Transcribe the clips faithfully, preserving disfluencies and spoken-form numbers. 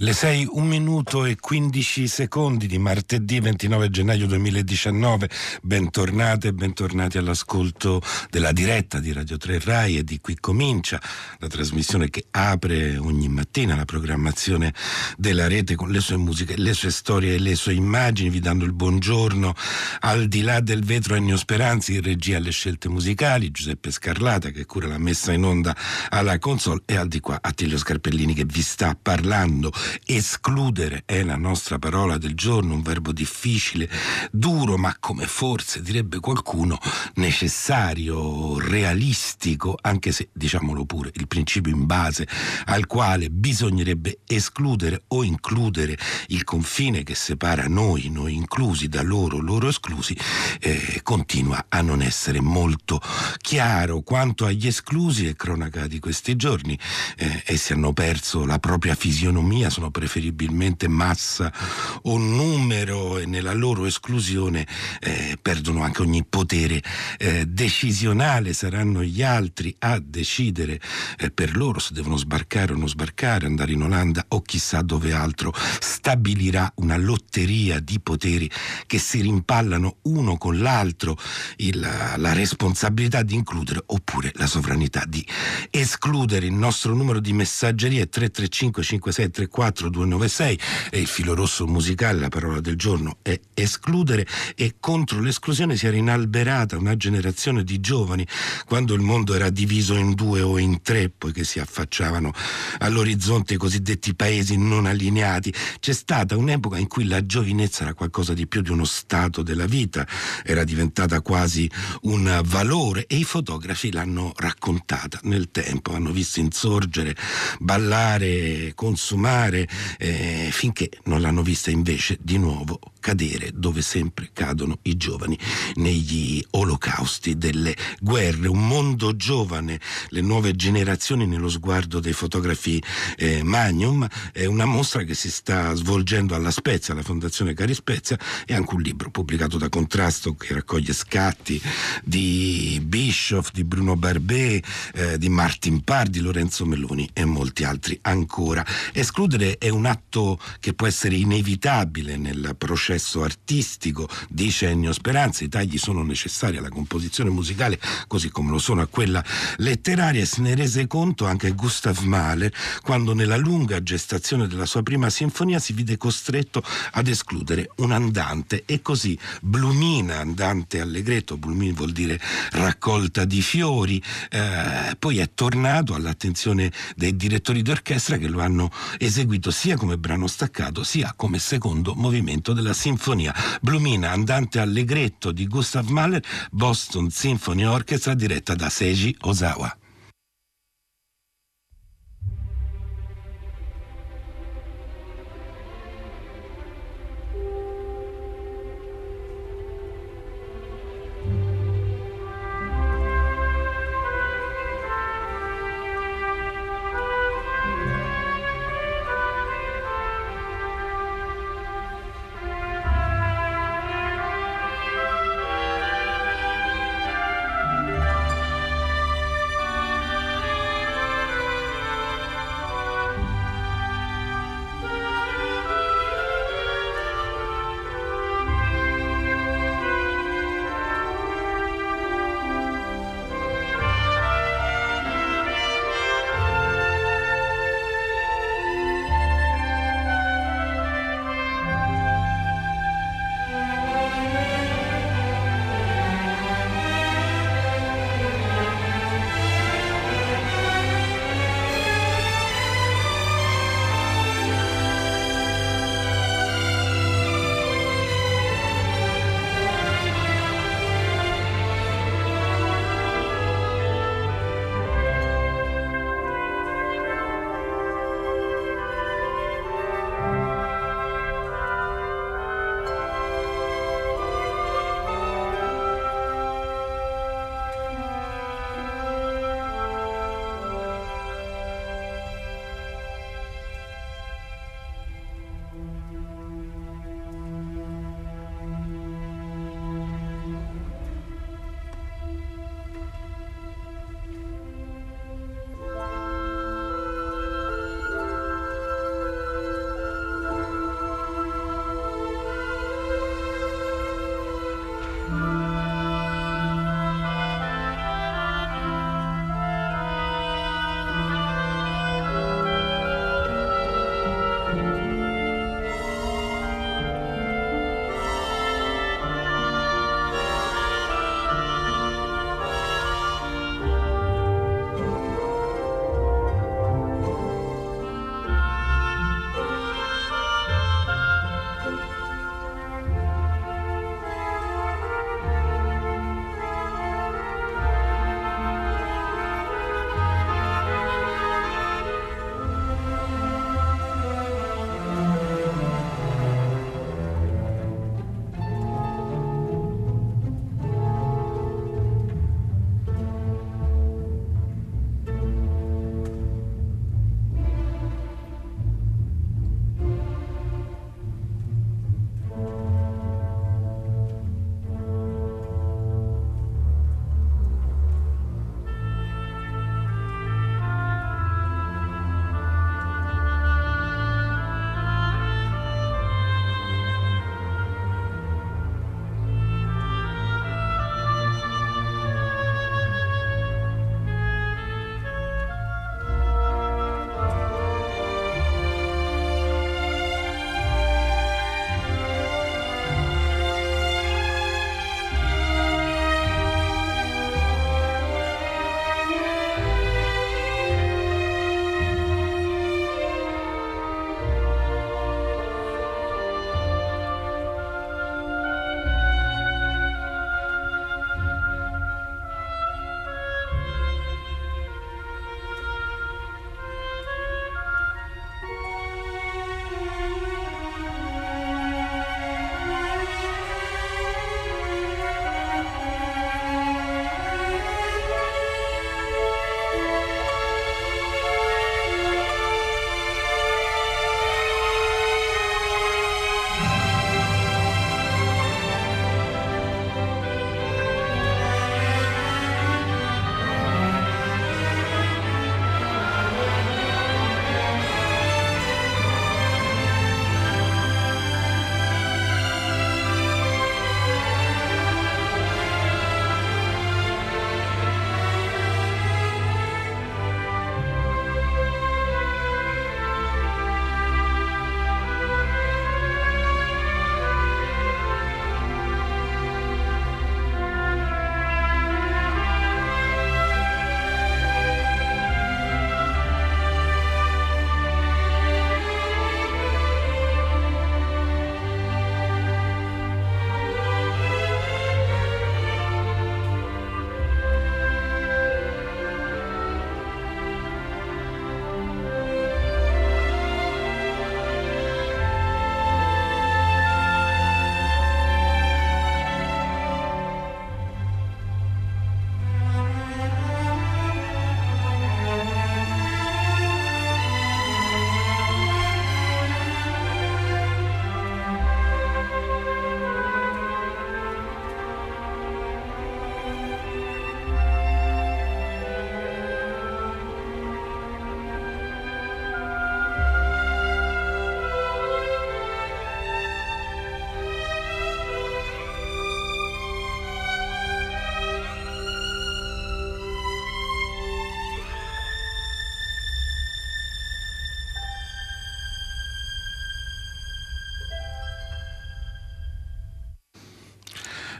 Le sei, un minuto e quindici secondi di martedì ventinove gennaio duemiladiciannove. Bentornate e bentornati all'ascolto della diretta di Radio tre Rai e di Qui Comincia, la trasmissione che apre ogni mattina la programmazione della rete con le sue musiche, le sue storie e le sue immagini. Vi dando il buongiorno al di là del vetro Ennio Speranza, in regia alle scelte musicali, Giuseppe Scarlata che cura la messa in onda alla console, e al di qua Attilio Scarpellini che vi sta parlando. Escludere è la nostra parola del giorno, un verbo difficile, duro, ma come forse direbbe qualcuno necessario, realistico, anche se, diciamolo pure, il principio in base al quale bisognerebbe escludere o includere, il confine che separa noi, noi inclusi, da loro, loro esclusi, eh, continua a non essere molto chiaro. Quanto agli esclusi, è cronaca di questi giorni, eh, essi hanno perso la propria fisionomia, sono preferibilmente massa o numero, e nella loro esclusione eh, perdono anche ogni potere eh, decisionale. Saranno gli altri a decidere eh, per loro se devono sbarcare o non sbarcare, andare in Olanda o chissà dove altro. Stabilirà una lotteria di poteri che si rimpallano uno con l'altro il, la responsabilità di includere oppure la sovranità di escludere. Il nostro numero di messaggeria è tre tre cinque cinque sei tre quattro due nove sei e il filo rosso musicale, la parola del giorno, è escludere. E contro l'esclusione si era inalberata una generazione di giovani quando il mondo era diviso in due o in tre, poiché si affacciavano all'orizzonte i cosiddetti paesi non allineati. C'è stata un'epoca in cui la giovinezza era qualcosa di più di uno stato della vita, era diventata quasi un valore, e i fotografi l'hanno raccontata nel tempo, hanno visto insorgere, ballare, consumare, eh, finché non l'hanno vista invece di nuovo cadere dove sempre cadono i giovani, negli olocausti delle guerre. Un mondo giovane, le nuove generazioni nello sguardo dei fotografi eh, Magnum, è una mostra che si sta svolgendo alla Spezia, alla Fondazione Carispezia, e anche un libro pubblicato da Contrasto che raccoglie scatti di Bischoff, di Bruno Barbey, eh, di Martin Parr, di Lorenzo Meloni e molti altri ancora. Escludere è un atto che può essere inevitabile nel processo artistico, dice Ennio Speranza. I tagli sono necessari alla composizione musicale così come lo sono a quella letteraria, e se ne rese conto anche Gustav Mahler quando nella lunga gestazione della sua prima sinfonia si vide costretto ad escludere un andante. E così Blumine, andante allegretto, Blumine vuol dire raccolta di fiori, eh, poi è tornato all'attenzione dei direttori d'orchestra che lo hanno eseguito sia come brano staccato sia come secondo movimento della sinfonia. Sinfonia Blumina, andante allegretto di Gustav Mahler, Boston Symphony Orchestra, diretta da Seiji Ozawa.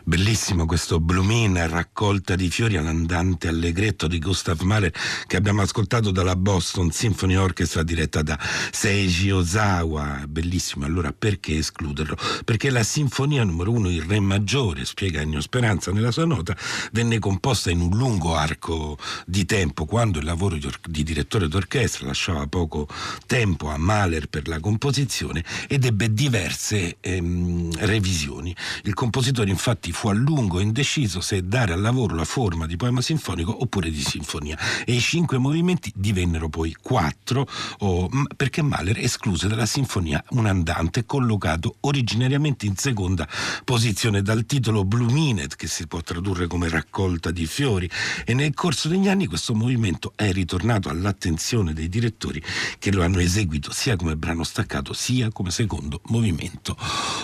Bellissimo questo Blumine, raccolta di fiori all'andante allegretto di Gustav Mahler, che abbiamo ascoltato dalla Boston Symphony Orchestra diretta da Seiji Ozawa. Bellissimo. Allora perché escluderlo? Perché la sinfonia numero uno, il Re Maggiore, spiega Ennio Speranza nella sua nota, venne composta in un lungo arco di tempo, quando il lavoro di, or- di direttore d'orchestra lasciava poco tempo a Mahler per la composizione, ed ebbe diverse ehm, revisioni. Il compositore infatti fu a lungo indeciso se dare al lavoro la forma di poema sinfonico oppure di sinfonia, e i cinque movimenti divennero poi quattro, oh, perché Mahler escluse dalla sinfonia un andante collocato originariamente in seconda posizione, dal titolo Blumine, che si può tradurre come raccolta di fiori, e nel corso degli anni questo movimento è ritornato all'attenzione dei direttori che lo hanno eseguito sia come brano staccato sia come secondo movimento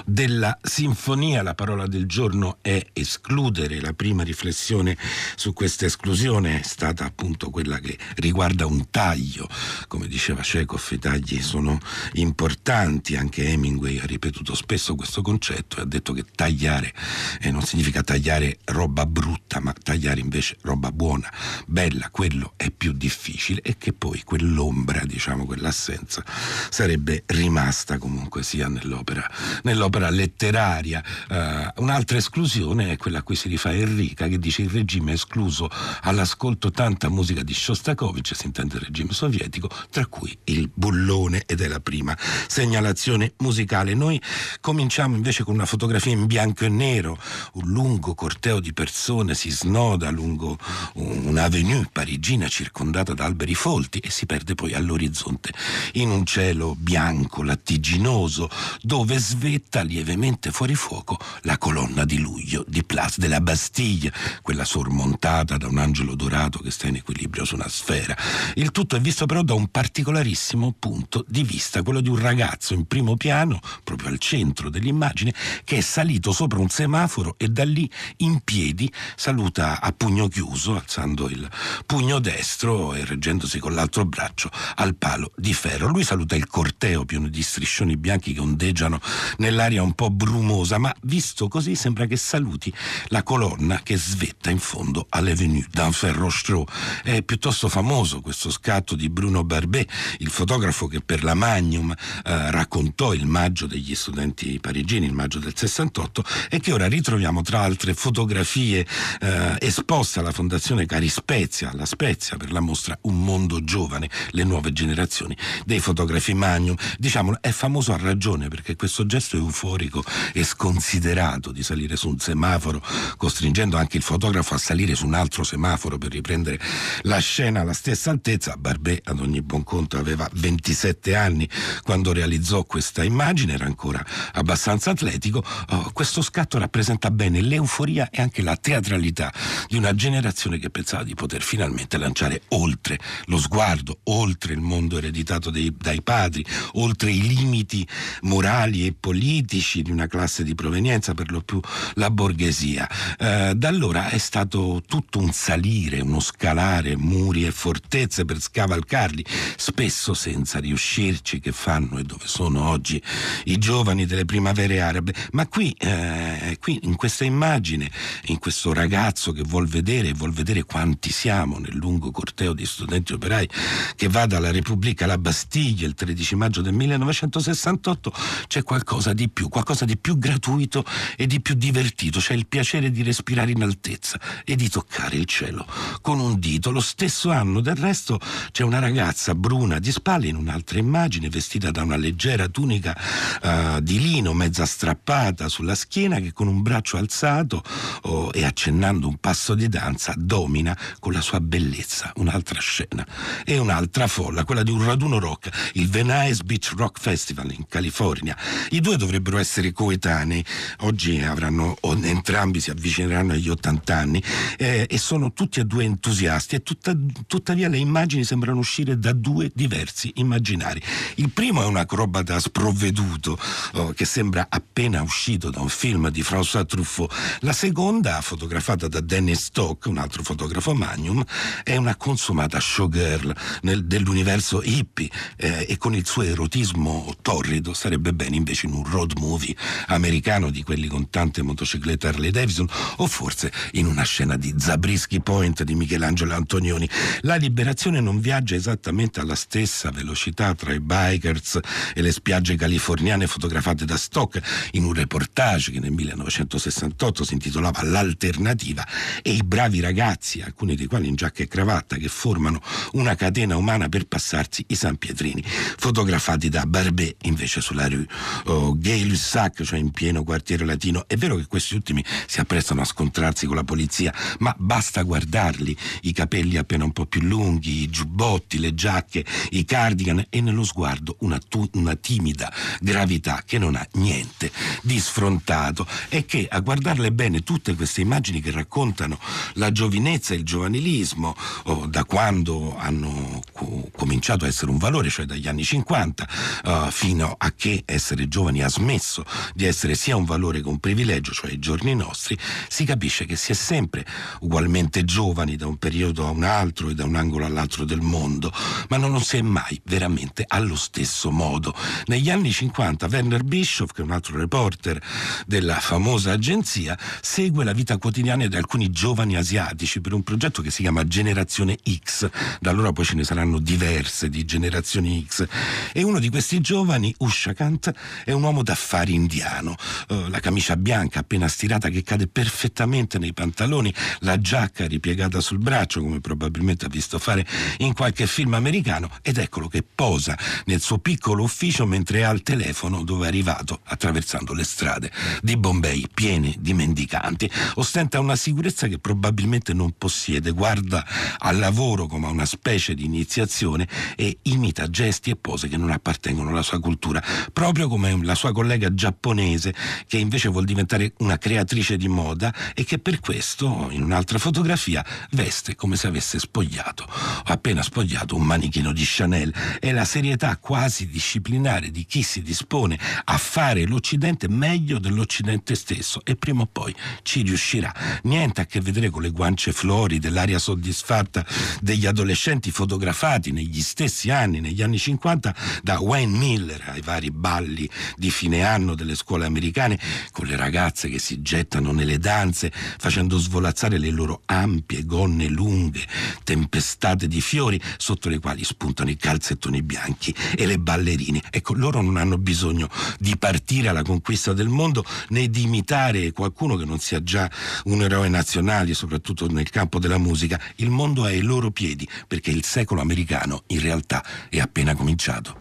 della sinfonia. La parola del giorno è escludere. La prima riflessione su questa esclusione è stata appunto quella che riguarda un taglio. Come diceva Chekhov, i tagli sono importanti. Anche Hemingway ha ripetuto spesso questo concetto e ha detto che tagliare eh, non significa tagliare roba brutta, ma tagliare invece roba buona, bella. Quello è più difficile, e che poi quell'ombra, diciamo, quell'assenza sarebbe rimasta comunque sia nell'opera, nell'opera letteraria. Uh, un'altra esclusione è quella a cui si rifà Enrica, che dice: il regime escluso all'ascolto tanta musica di Shostakovich, si intende il regime sovietico, tra cui il bullone, ed è la prima segnalazione musicale. Noi cominciamo invece con una fotografia in bianco e nero. Un lungo corteo di persone si snoda lungo un'avenue parigina circondata da alberi folti e si perde poi all'orizzonte in un cielo bianco lattiginoso, dove svetta lievemente fuori fuoco la colonna di luglio di Place de la Bastille, quella sormontata da un angelo dorato che sta in equilibrio su una sfera. Il tutto è visto però da un particolarissimo punto di vista, quello di un ragazzo in primo piano, proprio al centro dell'immagine, che è salito sopra un semaforo e da lì in piedi saluta a pugno chiuso, alzando il pugno destro e reggendosi con l'altro braccio al palo di ferro. Lui saluta il corteo pieno di striscioni bianchi che ondeggiano nell'aria un po' brumosa, ma visto così sembra che saluti la colonna che svetta in fondo all'Avenue d'Enfer Rochereau. È piuttosto famoso questo scatto di Bruno Barbey, il fotografo che per la Magnum eh, raccontò il maggio degli studenti parigini, il maggio del sessantotto, e che ora ritroviamo tra altre fotografie eh, esposte alla Fondazione Carispezia, alla Spezia, per la mostra Un mondo giovane, le nuove generazioni dei fotografi Magnum. Diciamolo, è famoso a ragione perché questo gesto euforico e sconsiderato di salire su un semaforo, costringendo anche il fotografo a salire su un altro semaforo per riprendere la scena alla stessa altezza. Barbey, ad ogni buon conto, aveva ventisette anni quando realizzò questa immagine, era ancora abbastanza atletico. Uh, questo scatto rappresenta bene l'euforia e anche la teatralità di una generazione che pensava di poter finalmente lanciare oltre lo sguardo, oltre il mondo ereditato dei, dai padri, oltre i limiti morali e politici di una classe di provenienza, per lo più la borghesia. Eh, da allora è stato tutto un salire, uno scalare muri e fortezze per scavalcarli, spesso senza riuscirci, che fanno e dove sono oggi i giovani delle primavere arabe. Ma qui, eh, qui in questa immagine, in questo ragazzo che vuol vedere, vuol vedere quanti siamo nel lungo corteo di studenti operai che va dalla Repubblica alla Bastiglia il tredici maggio del millenovecentosessantotto, c'è qualcosa di più, qualcosa di più gratuito e di più divertito. C'è il piacere di respirare in altezza e di toccare il cielo con un dito. Lo stesso anno, del resto, c'è una ragazza bruna di spalle in un'altra immagine, vestita da una leggera tunica uh, di lino mezza strappata sulla schiena, che con un braccio alzato oh, e accennando un passo di danza domina con la sua bellezza un'altra scena e un'altra folla, quella di un raduno rock, il Venice Beach Rock Festival in California. I due dovrebbero essere coetanei, oggi avranno, entrambi si avvicineranno agli ottanta anni, eh, e sono tutti e due entusiasti, e tutta, tuttavia le immagini sembrano uscire da due diversi immaginari. Il primo è un acrobata sprovveduto oh, che sembra appena uscito da un film di François Truffaut. La seconda, fotografata da Dennis Stock, un altro fotografo Magnum, è una consumata showgirl nel, dell'universo hippie, eh, e con il suo erotismo torrido sarebbe bene invece in un road movie americano, di quelli con tante motociclette motocicletta Harley Davidson, o forse in una scena di Zabriskie Point di Michelangelo Antonioni. La liberazione non viaggia esattamente alla stessa velocità tra i bikers e le spiagge californiane fotografate da Stock in un reportage che nel millenovecentosessantotto si intitolava L'alternativa, e i bravi ragazzi, alcuni dei quali in giacca e cravatta, che formano una catena umana per passarsi i San Pietrini, fotografati da Barbey invece sulla rue oh, Gay-Lussac, cioè in pieno quartiere latino. È vero che questi ultimi si apprestano a scontrarsi con la polizia, ma basta guardarli: i capelli appena un po' più lunghi, i giubbotti, le giacche, i cardigan, e nello sguardo una, tu- una timida gravità che non ha niente di sfrontato, e che, a guardarle bene tutte queste immagini che raccontano la giovinezza e il giovanilismo oh, da quando hanno co- cominciato a essere un valore, cioè dagli anni cinquanta, uh, fino a che essere giovani ha smesso di essere sia un valore che un privilegio, cioè i giorni nostri, si capisce che si è sempre ugualmente giovani da un periodo a un altro e da un angolo all'altro del mondo, ma non lo si è mai veramente allo stesso modo. Negli anni cinquanta Werner Bischoff, che è un altro reporter della famosa agenzia, segue la vita quotidiana di alcuni giovani asiatici per un progetto che si chiama Generazione X. Da allora poi ce ne saranno diverse di Generazioni X, e uno di questi giovani, Ushakant, è un uomo d'affari indiano, uh, la camicia bianca appena stirata che cade perfettamente nei pantaloni, la giacca ripiegata sul braccio come probabilmente ha visto fare in qualche film americano, ed eccolo che posa nel suo piccolo ufficio mentre è al telefono, dove è arrivato attraversando le strade di Bombay piene di mendicanti. Ostenta una sicurezza che probabilmente non possiede, guarda al lavoro come a una specie di iniziazione e imita gesti e pose che non appartengono alla sua cultura, proprio come la sua collega giapponese, che invece vuol diventare una creatrice di moda e che per questo in un'altra fotografia veste come se avesse spogliato appena spogliato un manichino di Chanel. È la serietà quasi disciplinare di chi si dispone a fare l'Occidente meglio dell'Occidente stesso, e prima o poi ci riuscirà. Niente a che vedere con le guance floride, l'aria soddisfatta degli adolescenti fotografati negli stessi anni, negli anni cinquanta, da Wayne Miller ai vari balli di fine anno delle scuole americane, con le ragazze che si gettano nelle danze facendo svolazzare le loro ampie gonne lunghe, tempestate di fiori sotto le quali spuntano i calzettoni bianchi e le ballerine. Ecco, loro non hanno bisogno di partire alla conquista del mondo, né di imitare qualcuno che non sia già un eroe nazionale, soprattutto nel campo della musica. Il mondo è ai loro piedi, perché il secolo americano in realtà è appena cominciato.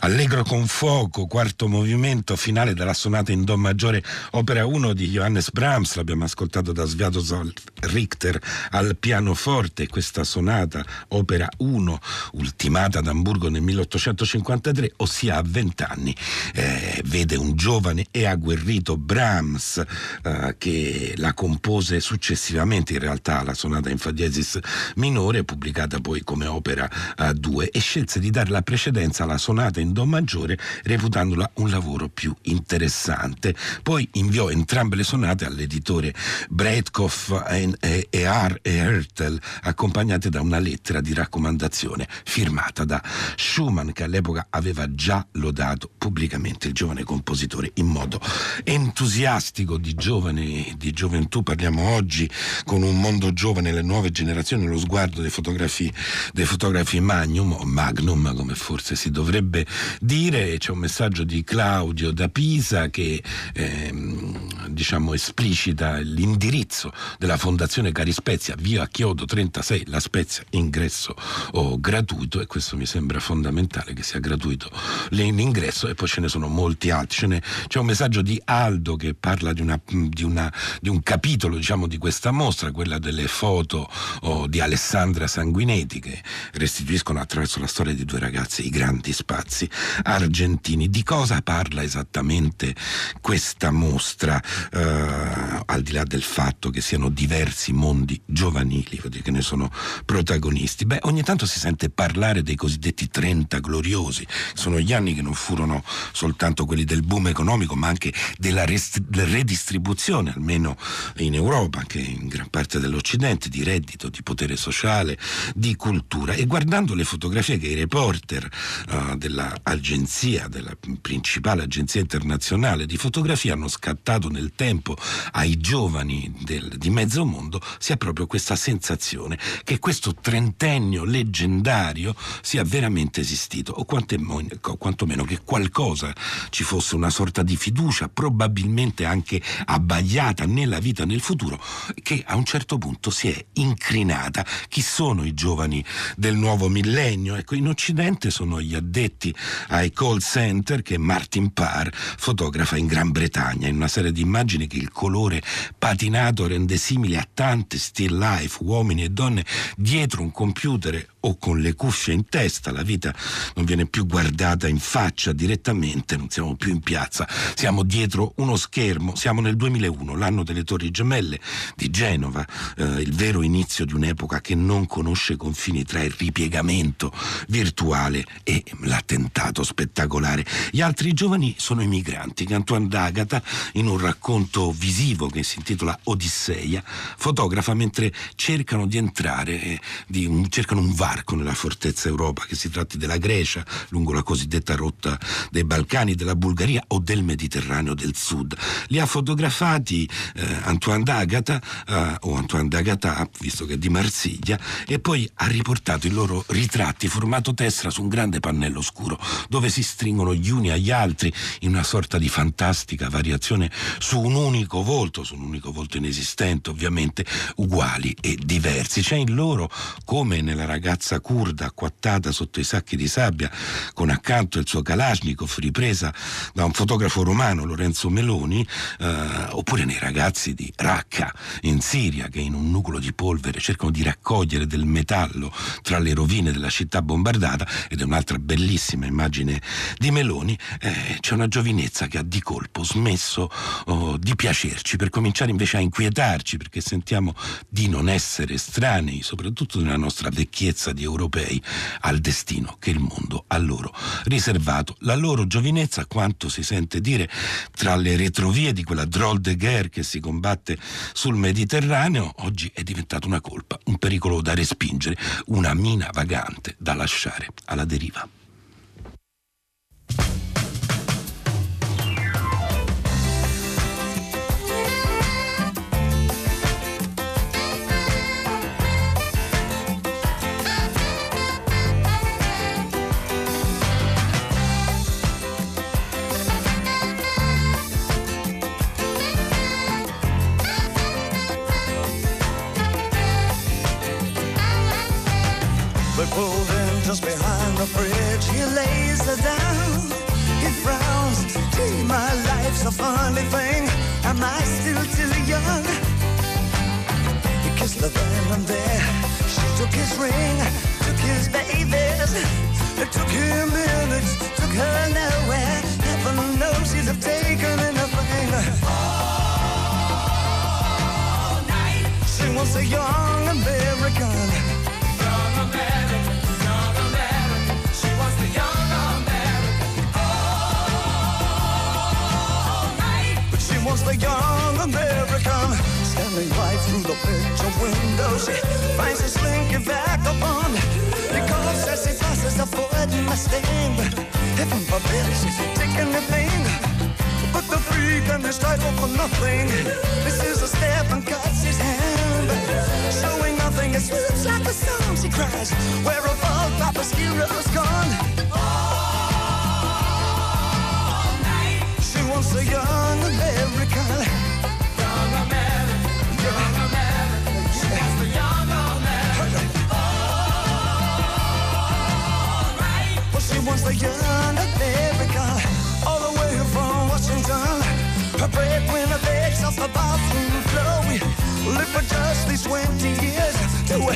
Allegro con fuoco, quarto movimento finale della sonata in do maggiore opera uno di Johannes Brahms, l'abbiamo ascoltato da Sviatosław Richter al pianoforte, questa sonata opera uno ultimata ad Amburgo nel milleottocentocinquantatré, ossia a vent'anni, eh, vede un giovane e agguerrito Brahms eh, che la compose successivamente, in realtà la sonata in fa diesis minore, pubblicata poi come opera due, e scelse di dare la precedenza alla sonata in do maggiore reputandola un lavoro più interessante. Poi inviò entrambe le sonate all'editore Breitkopf e Hertel, accompagnate da una lettera di raccomandazione firmata da Schumann, che all'epoca aveva già lodato pubblicamente il giovane compositore in modo entusiastico. Di giovane, di gioventù parliamo oggi, con un mondo giovane, le nuove generazioni, lo sguardo dei fotografi dei fotografi Magnum o Magnum, come forse si dovrebbe dire. C'è un messaggio di Claudio da Pisa che ehm, diciamo esplicita l'indirizzo della Fondazione Carispezia, via Chiodo trentasei, La Spezia, ingresso oh, gratuito, e questo mi sembra fondamentale, che sia gratuito l'ingresso, e poi ce ne sono molti altri. Ce ne, c'è un messaggio di Aldo che parla di, una, di, una, di un capitolo, diciamo, di questa mostra, quella delle foto oh, di Alessandra Sanguinetti, che restituiscono attraverso la storia di due ragazze i grandi spazi argentini. Di cosa parla esattamente questa mostra, eh, al di là del fatto che siano diversi mondi giovanili, vuol dire che ne sono protagonisti? Beh, ogni tanto si sente parlare dei cosiddetti trenta gloriosi, sono gli anni che non furono soltanto quelli del boom economico, ma anche della rest- redistribuzione, almeno in Europa, anche in gran parte dell'Occidente, di reddito, di potere sociale, di cultura. E guardando le fotografie che i reporter uh, dell'agenzia, della principale agenzia internazionale di fotografia, hanno scattato nel tempo ai giovani del, di mezzo mondo, si ha proprio questa sensazione che questo trentennio leggendario sia veramente esistito, o quantomeno che qualcosa ci fosse, una sorta di fiducia, probabilmente anche abbagliata, nella vita e nel futuro, che a un certo punto si è incrinata. Chi sono i giovani del nuovo millennio? Ecco, in Occidente sono gli addetti ai call center che Martin Parr fotografa in Gran Bretagna, in una serie di immagini che il colore patinato rende simili a tante still life, uomini e donne dietro un computer o con le cuffie in testa. La vita non viene più guardata in faccia direttamente, non siamo più in piazza, siamo dietro uno schermo. Siamo nel duemilauno, l'anno delle Torri Gemelle di Genova, eh, il vero inizio di un'epoca che non conosce confini tra il ripiegamento virtuale e l'attentato spettacolare. Gli altri giovani sono i migranti che Antoine d'Agata, in un racconto visivo che si intitola Odisseia, fotografa mentre cercano di entrare, eh, di un, cercano un varco nella fortezza Europa, che si tratti della Grecia, lungo la cosiddetta rotta dei Balcani, della Bulgaria o del Mediterraneo del Sud. Li ha fotografati eh, Antoine d'Agata, eh, o Antoine d'Agata, visto che è di Marsiglia, e poi ha riportato i loro ritratti formato tessera su un grande pannello scuro, dove si stringono gli uni agli altri in una sorta di fantastica variazione su un unico volto, su un unico volto inesistente, ovviamente, uguali e diversi. C'è in loro, come nella ragazza curda acquattata sotto i sacchi di sabbia con accanto il suo Kalashnikov, ripresa da un fotografo romano, Lorenzo Meloni, eh, oppure nei ragazzi di Raqqa in Siria, che in un nugolo di polvere cercano di raccogliere del metallo tra le rovine della città bombardata. Ed è un'altra bellissima immagine di Meloni, eh, c'è una giovinezza che ha di colpo smesso oh, di piacerci, per cominciare invece a inquietarci, perché sentiamo di non essere estranei, soprattutto nella nostra vecchiezza di europei, al destino che il mondo ha loro riservato. La loro giovinezza, quanto si sente dire, tra le retrovie di quella drôle de guerre che si combatte sul Mediterraneo, oggi è diventata una colpa, un pericolo da respingere, una mina vagante da lasciare alla deriva. Pulled in just behind the bridge, he lays her down. Am I still too young? He kissed her there and there. She took his ring, took his babies. It took him minutes, took her nowhere. Heaven knows she'd have taken anything. All night. She wants a young American. Young American, young American. She wants the young American. All night. But she wants the young American. Standing right through the picture window, she finds a slinky vagabond. Because as she passes, a foot in my stand. Heaven forbid she's taking the pain. But the freak and the struggle for nothing. This is a step and cuts his hand. Showing nothing, it swoops like a song, she cries. Where are all Papa's heroes gone? All night. She wants a young American. Once the young America, all the way from Washington, her breadwinner begs off the bathroom floor. We live for just these twenty years. Do we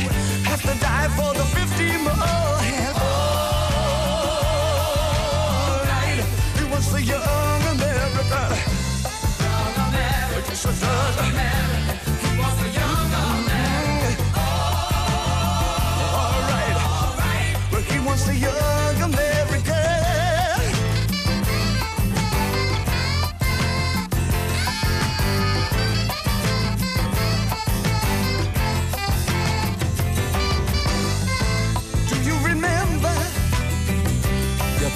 have to die for the fifty more? And all right, he wants the young America. Young America, so young America, he wants the young America. All right, all right, but he wants the young America.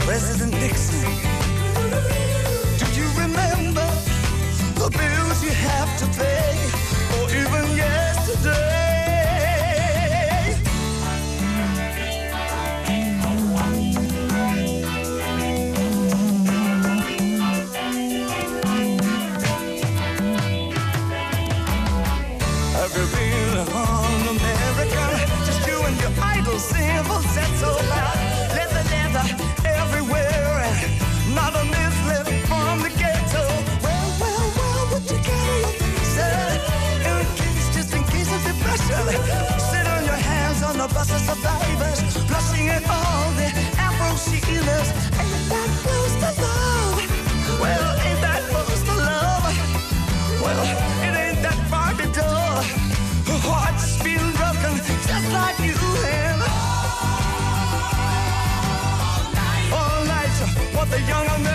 President Nixon, do you remember the bills you have to pay, or even yesterday? Have you been on America? Just you and your idle symbols, that's all right. Leather, leather. Sit on your hands on the bus of survivors, blushing at all the Afro sealers. Ain't that close to love? Well, ain't that close to love? Well, it ain't that far to do. Her heart's been broken, just like you have. All night, all night, what the young American.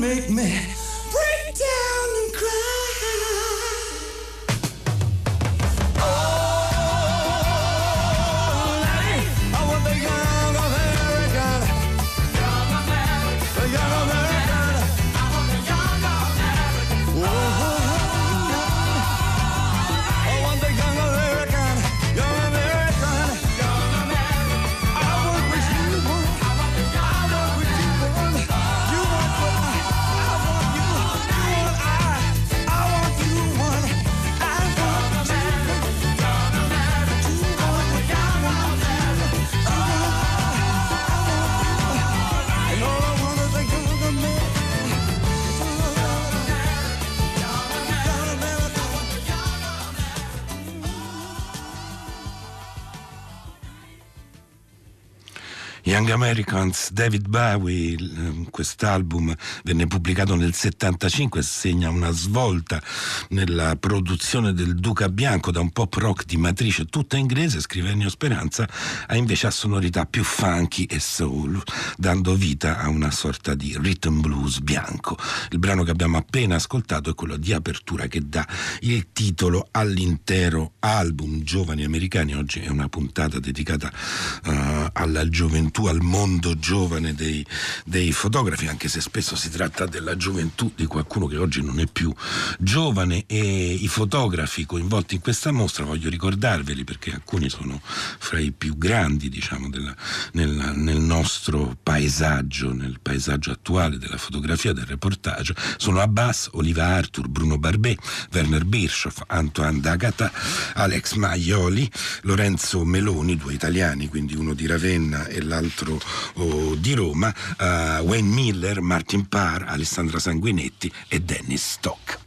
Make me break down and cry. Oh, lady, I want the young America. Young America, the young America. I want the young America. Oh, I want the young America, young America, young America. I work with you, I work with you, I work with you. You want what? I want you. Young Americans, David Bowie. Quest'album venne pubblicato nel settantacinque e segna una svolta nella produzione del Duca Bianco, da un pop rock di matrice tutta inglese, scrive Ennio Speranza, a invece a sonorità più funky e soul, dando vita a una sorta di rhythm blues bianco. Il brano che abbiamo appena ascoltato è quello di apertura che dà il titolo all'intero album. Giovani Americani, oggi è una puntata dedicata uh, alla gioventù, al mondo giovane dei, dei fotografi, anche se spesso si tratta della gioventù di qualcuno che oggi non è più giovane. E i fotografi coinvolti in questa mostra voglio ricordarveli, perché alcuni sono fra i più grandi, diciamo, della, nel, nel nostro paesaggio, nel paesaggio attuale della fotografia, del reportage. Sono Abbas, Oliva Arthur, Bruno Barbey, Werner Bischoff, Antoine d'Agata, Alex Maioli, Lorenzo Meloni, due italiani, quindi uno di Ravenna e l'altro oh, di Roma, uh, Wayne Miller, Martin Parr, Alessandra Sanguinetti e Dennis Stock.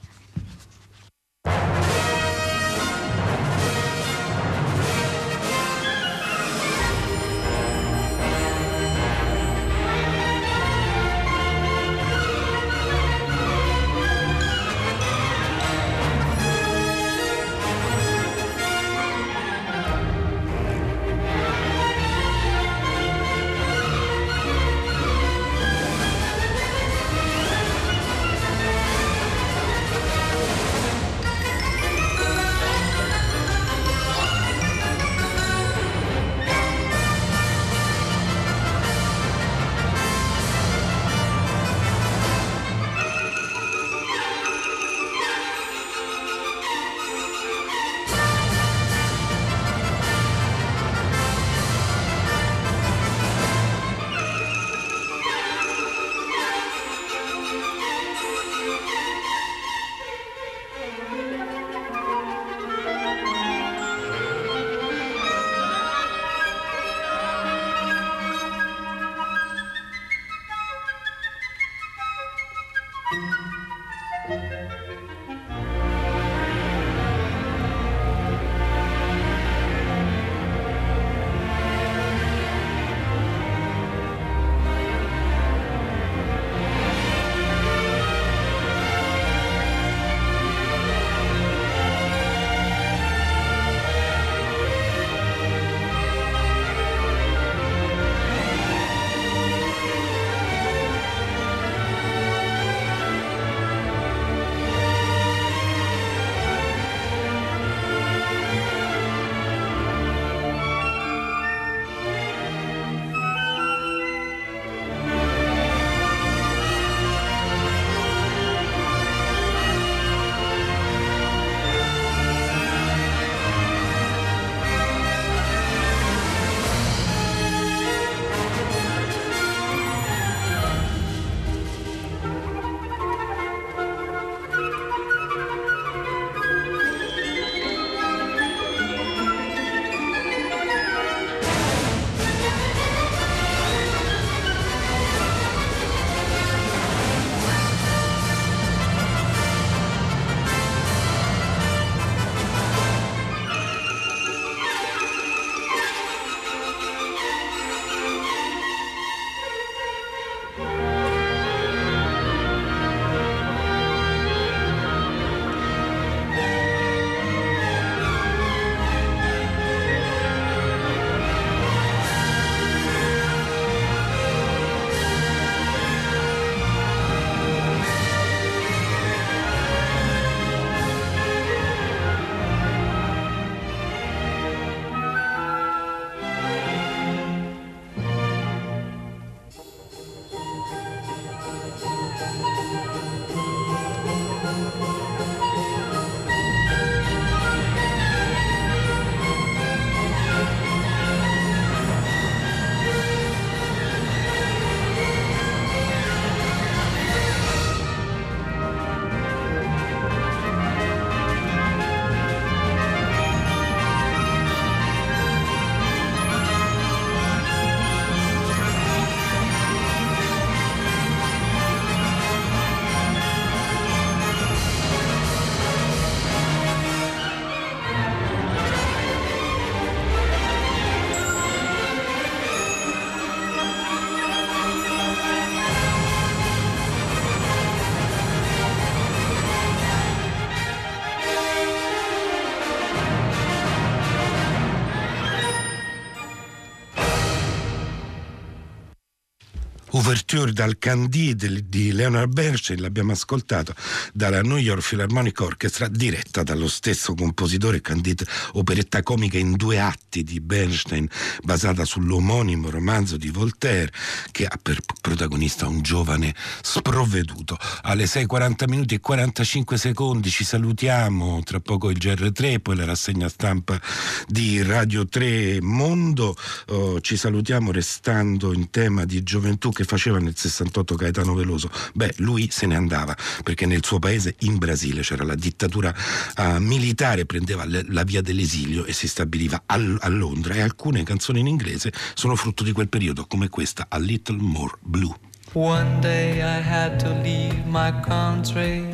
l'ouverture dal Candide di Leonard Bernstein l'abbiamo ascoltato dalla New York Philharmonic Orchestra, diretta dallo stesso compositore. Candide, operetta comica in due atti di Bernstein basata sull'omonimo romanzo di Voltaire, che ha per protagonista un giovane sprovveduto. Alle sei e quaranta minuti e quarantacinque secondi ci salutiamo, tra poco il G R tre, poi la rassegna stampa di Radio tre Mondo. Oh, ci salutiamo restando in tema di gioventù. Che faceva nel sessantotto Gaetano Veloso? Beh, lui se ne andava perché nel suo paese, in Brasile, c'era la dittatura uh, militare, prendeva le, la via dell'esilio e si stabiliva a, a Londra, e alcune canzoni in inglese sono frutto di quel periodo, come questa A Little More Blue. One day I had to leave my country,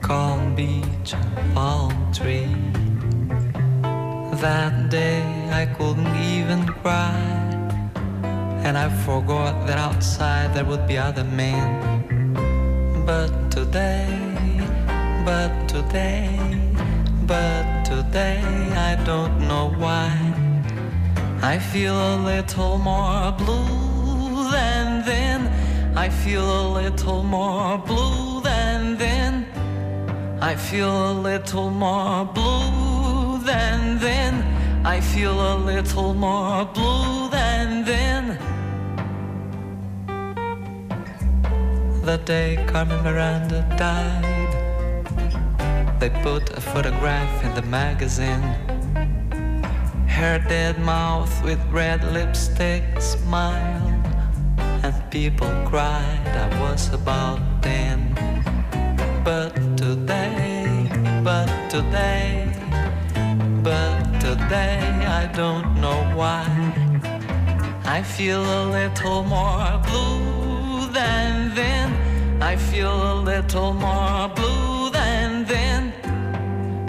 calm beach, palm tree. That day I couldn't even cry, and I forgot that outside there would be other men. But today, but today, but today I don't know why I feel a little more blue than then. I feel a little more blue than then. I feel a little more blue than then. I feel a little more blue than then. The day Carmen Miranda died, they put a photograph in the magazine. Her dead mouth with red lipstick smiled, and people cried. I was about ten. But today, but today, but today I don't know why I feel a little more blue than then. I feel a little more blue than then.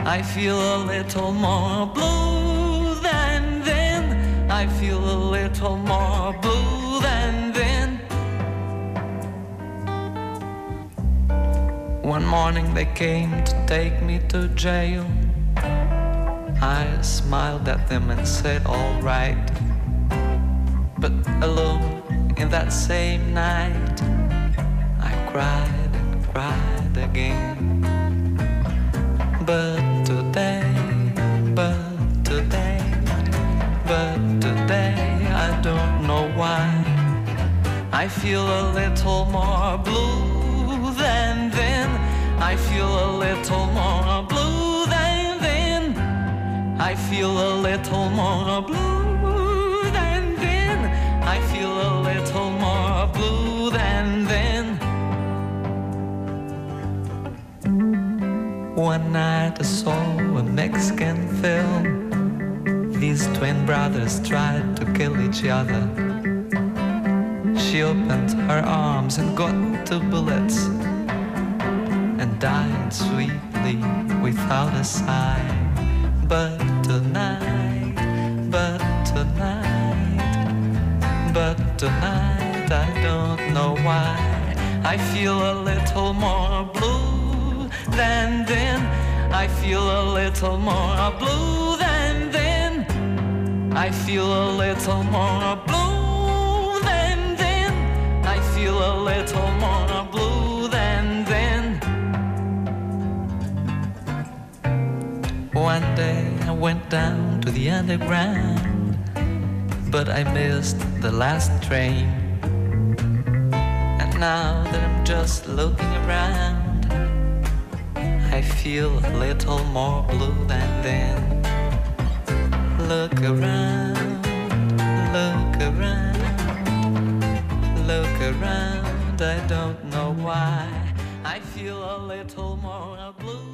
I feel a little more blue than then. I feel a little more blue than then. One morning they came to take me to jail. I smiled at them and said, all right. But alone in that same night, I cried and cried again. But today, but today, but today, I don't know why I feel a little more blue than then. I feel a little more blue. I feel a little more blue than then. I feel a little more blue than then. One night I saw a Mexican film. These twin brothers tried to kill each other. She opened her arms and got two bullets and died sweetly without a sigh. But tonight, but tonight, but tonight I don't know why I feel a little more blue than then. I feel a little more blue than then. I feel a little more blue than then. I feel a little more blue than then. One day I went down to the underground, but I missed the last train. And now that I'm just looking around, I feel a little more blue than then. Look around, look around, look around, I don't know why I feel a little more blue.